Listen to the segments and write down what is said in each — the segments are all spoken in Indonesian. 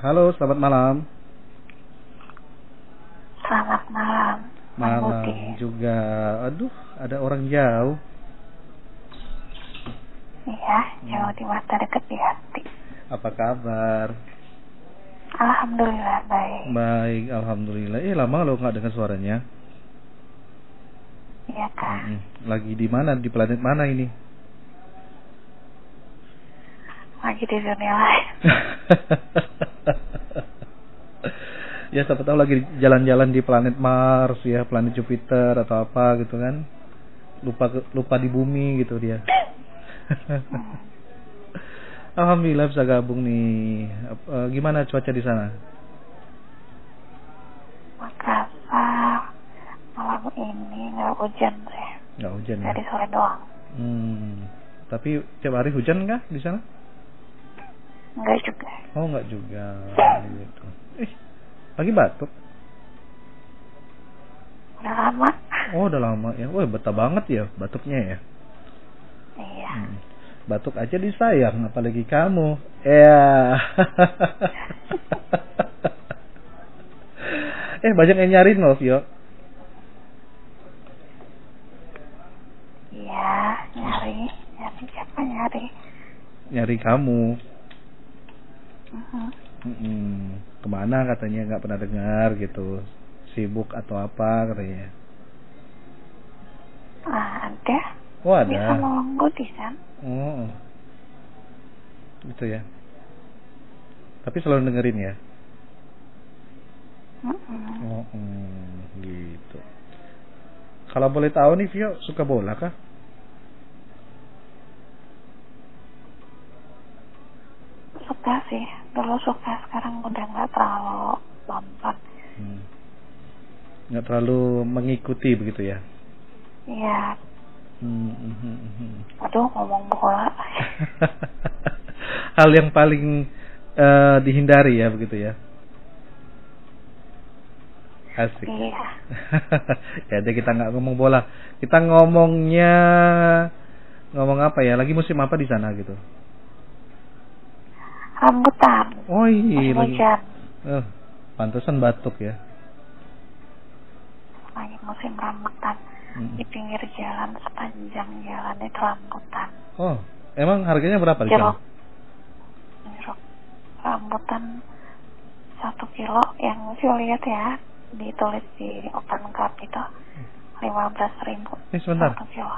Halo, selamat malam. Selamat malam. Malam juga. Aduh, ada orang jauh. Iya, jauh di mata, dekat di hati. Apa kabar? Alhamdulillah baik. Baik, alhamdulillah. Lama lo nggak dengar suaranya. Iya kak. Lagi di mana? Di planet mana ini? Lagi di dunia lain. Ya, siapa tahu lagi jalan-jalan di planet Mars, ya, planet Jupiter atau apa gitu kan. Lupa di bumi gitu dia. Alhamdulillah bisa gabung nih. Gimana cuaca di sana? Makassar malam ini nggak hujan sih. Nggak hujan. Dari sore doang. Tapi tiap hari hujan nggak di sana? Nggak juga. Oh, nggak juga. Gitu. Lagi batuk? Udah lama. Oh, udah lama ya. Wah, betah banget ya batuknya ya. Iya. Batuk aja disayang, apalagi kamu. Ya. Banyak yang nyariin loh, Vio. Iya, nyari siapa nyari? Nyari kamu. Kemana katanya, nggak pernah dengar gitu, sibuk atau apa katanya. Ada. Oh, ada. Bisa melonggo di sana. Oh, gitu ya. Tapi selalu dengerin ya. Gitu. Kalau boleh tahu nih, Vio suka bola kah? Suka sih. Dulu suka, sekarang udah nggak terlalu nonton. Nggak terlalu mengikuti begitu ya? Iya. Aduh, ngomong bola. Hal yang paling dihindari ya begitu ya? Asik. Iya. Ya deh, kita nggak ngomong bola. Kita ngomong apa ya? Lagi musim apa di sana gitu? Rambutan. Oh iya, hujan. Pantesan batuk ya. Lagi musim rambutan. Di pinggir jalan, sepanjang jalan itu rambutan. Oh, emang harganya berapa di sana? Rambutan 1 kilo yang saya lihat ya, ditulis di open cup itu 15.000. Sebentar. 1 kilo.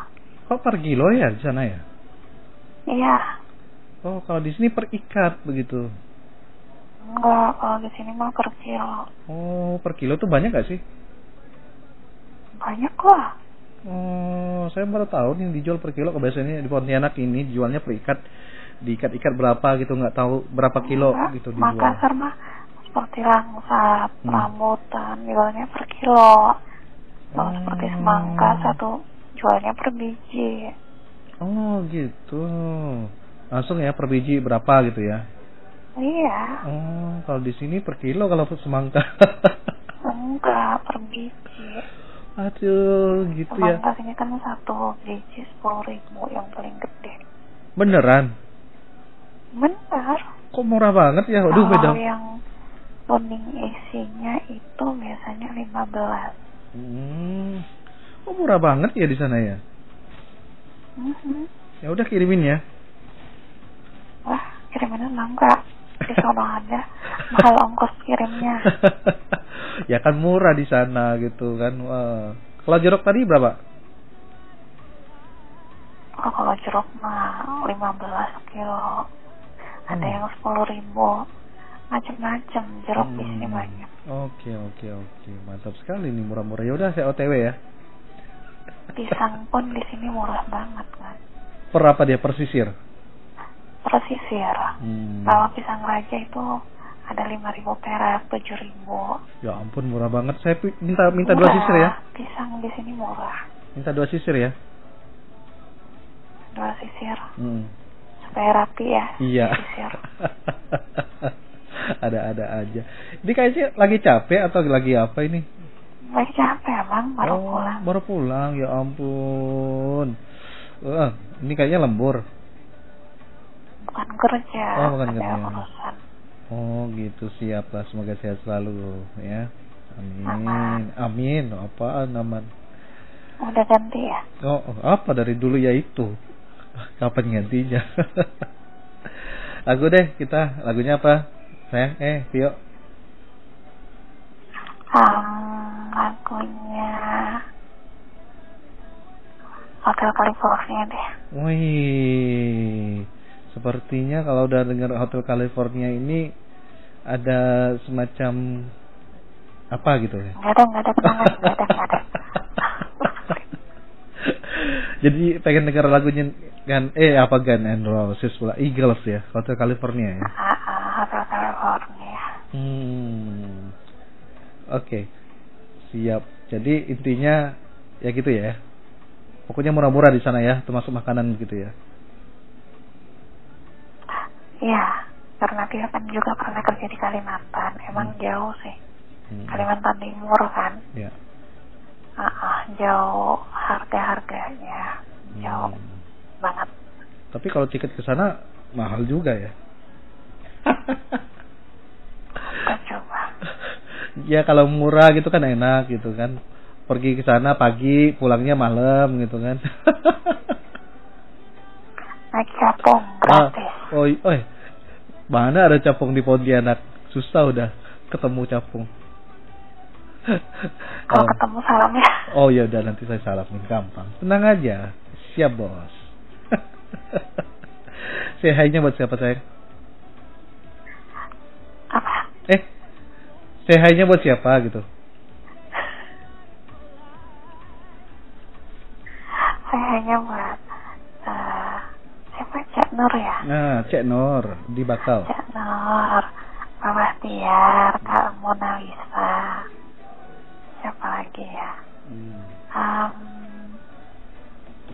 Kok per kilo ya di sana ya? Iya. Oh, kalau di sini per ikat begitu? Enggak, kalau di sini mah per kilo. Oh, per kilo tuh banyak gak sih? Banyak lah. Oh, saya baru tahu nih dijual per kilo. Biasanya di Pontianak ini jualnya per ikat, diikat-ikat berapa gitu, nggak tahu berapa kilo. Enggak, gitu dijual. Makassar mah seperti langsat, rambutan jualnya per kilo. Kalau seperti semangka satu jualnya per biji. Oh gitu. Langsung ya per biji berapa gitu ya? Iya. Oh, kalau di sini per kilo kalau semangka. Enggak, per biji. Aduh, gitu semangka ya. Semangka sini kan 1 biji 10.000 yang paling gede. Beneran? Bener. Kok murah banget ya? Aduh, beda. Kalau yang kuning isinya itu biasanya 15. Kok murah banget ya di sana ya? Ya udah, kirimin ya. Wah, kirimannya enggak. Di sono aja. Mahal ongkos kirimnya. Ya kan murah di sana gitu kan. Wah. Kalau jeruk tadi berapa? Oh, kalau jeruk mah 15 kilo. Ada yang 10.000. Macam-macam jeruk di sini banyak. Oke. Mantap sekali nih, murah-murah. Ya udah, saya OTW ya. Pisang pun di sini murah banget kan. Per apa dia, persisir? Persisir. Kalau pisang raja itu ada 5.000 perak, 7.000. Ya ampun, murah banget. Saya minta murah. 2 sisir ya. Pisang di sini murah. Minta 2 sisir ya. 2 sisir. Supaya rapi ya. Iya. Ada-ada aja. Ini kayaknya lagi capek atau lagi apa ini? Lagi capek bang, baru pulang. Baru pulang, ya ampun. Ini kayaknya lembur. Bukan kerja. Oh, bukan kerja. Oh gitu, siaplah, semoga sehat selalu ya. Amin. Amin. Apaan aman? Udah ganti ya? Oh, apa dari dulu ya itu. Kapan gantinya? Lagu deh kita, lagunya apa? Saya Vio. Lagunya Hotel California deh. Wih. Sepertinya kalau udah dengar Hotel California ini ada semacam apa gitu ya? Enggak ada pengen, enggak ada. Jadi pengen dengar lagunya kan Gun and Roses pula, Eagles ya, Hotel California ya. Hotel California. Oke. Siap. Jadi intinya ya gitu ya. Pokoknya murah-murah di sana ya, termasuk makanan gitu ya. Iya, karena dia kan juga pernah kerja di Kalimantan, emang jauh sih. Kalimantan Timur kan, ya. Jauh harganya, jauh banget. Tapi kalau tiket ke sana mahal juga ya. Coba. Ya kalau murah gitu kan enak gitu kan. Pergi ke sana pagi, pulangnya malam gitu kan. Naik capung gratis. Mana ada capung di Pontianak? Susah udah ketemu capung. Kalau ketemu salamnya. Oh ya udah, nanti saya salamin, gampang. Tenang aja. Siap bos. Say hi-nya buat siapa sayang? Apa? Say hi-nya buat siapa gitu? Say hi-nya buat siapa? Cek Nur ya? Nah, Cek Nur di Bakau. Cek Nur, Mama Tiar, Kak Mona Lisa. Siapa lagi ya?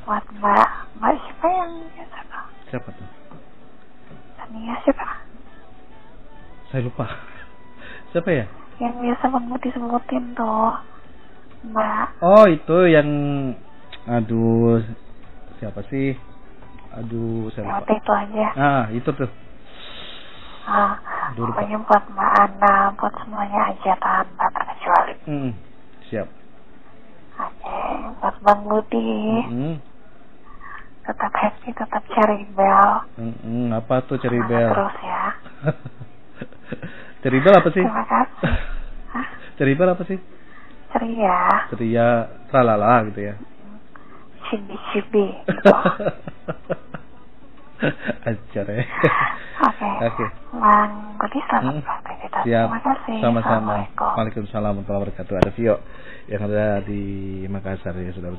Buat Mbak siapa yang siapa? Siapa tuh? Tania siapa? Saya lupa. Siapa ya? Yang biasa mengutip-ngutipin tuh Mbak. Oh itu yang, aduh siapa sih? Aduh saya lupa. Itu aja. Ah itu tuh. Pokoknya buat Mbak Ana, buat semuanya aja tanpa terkecuali. Siap. Oke, buat Bang Budi. Tetap happy, tetap ceribel. Apa tuh ceribel? Terus ya. Ceribel apa sih? Terima kasih. Ceribel apa sih? Ceria, tralala gitu ya. Cibi-cibi. Acara ya. Oke. Bang Budi selamat beraktivitas. Terima kasih. Sama-sama. Waalaikumsalam warahmatullahi wabarakatuh. Ada Vio yang ada di Makassar ya sudah.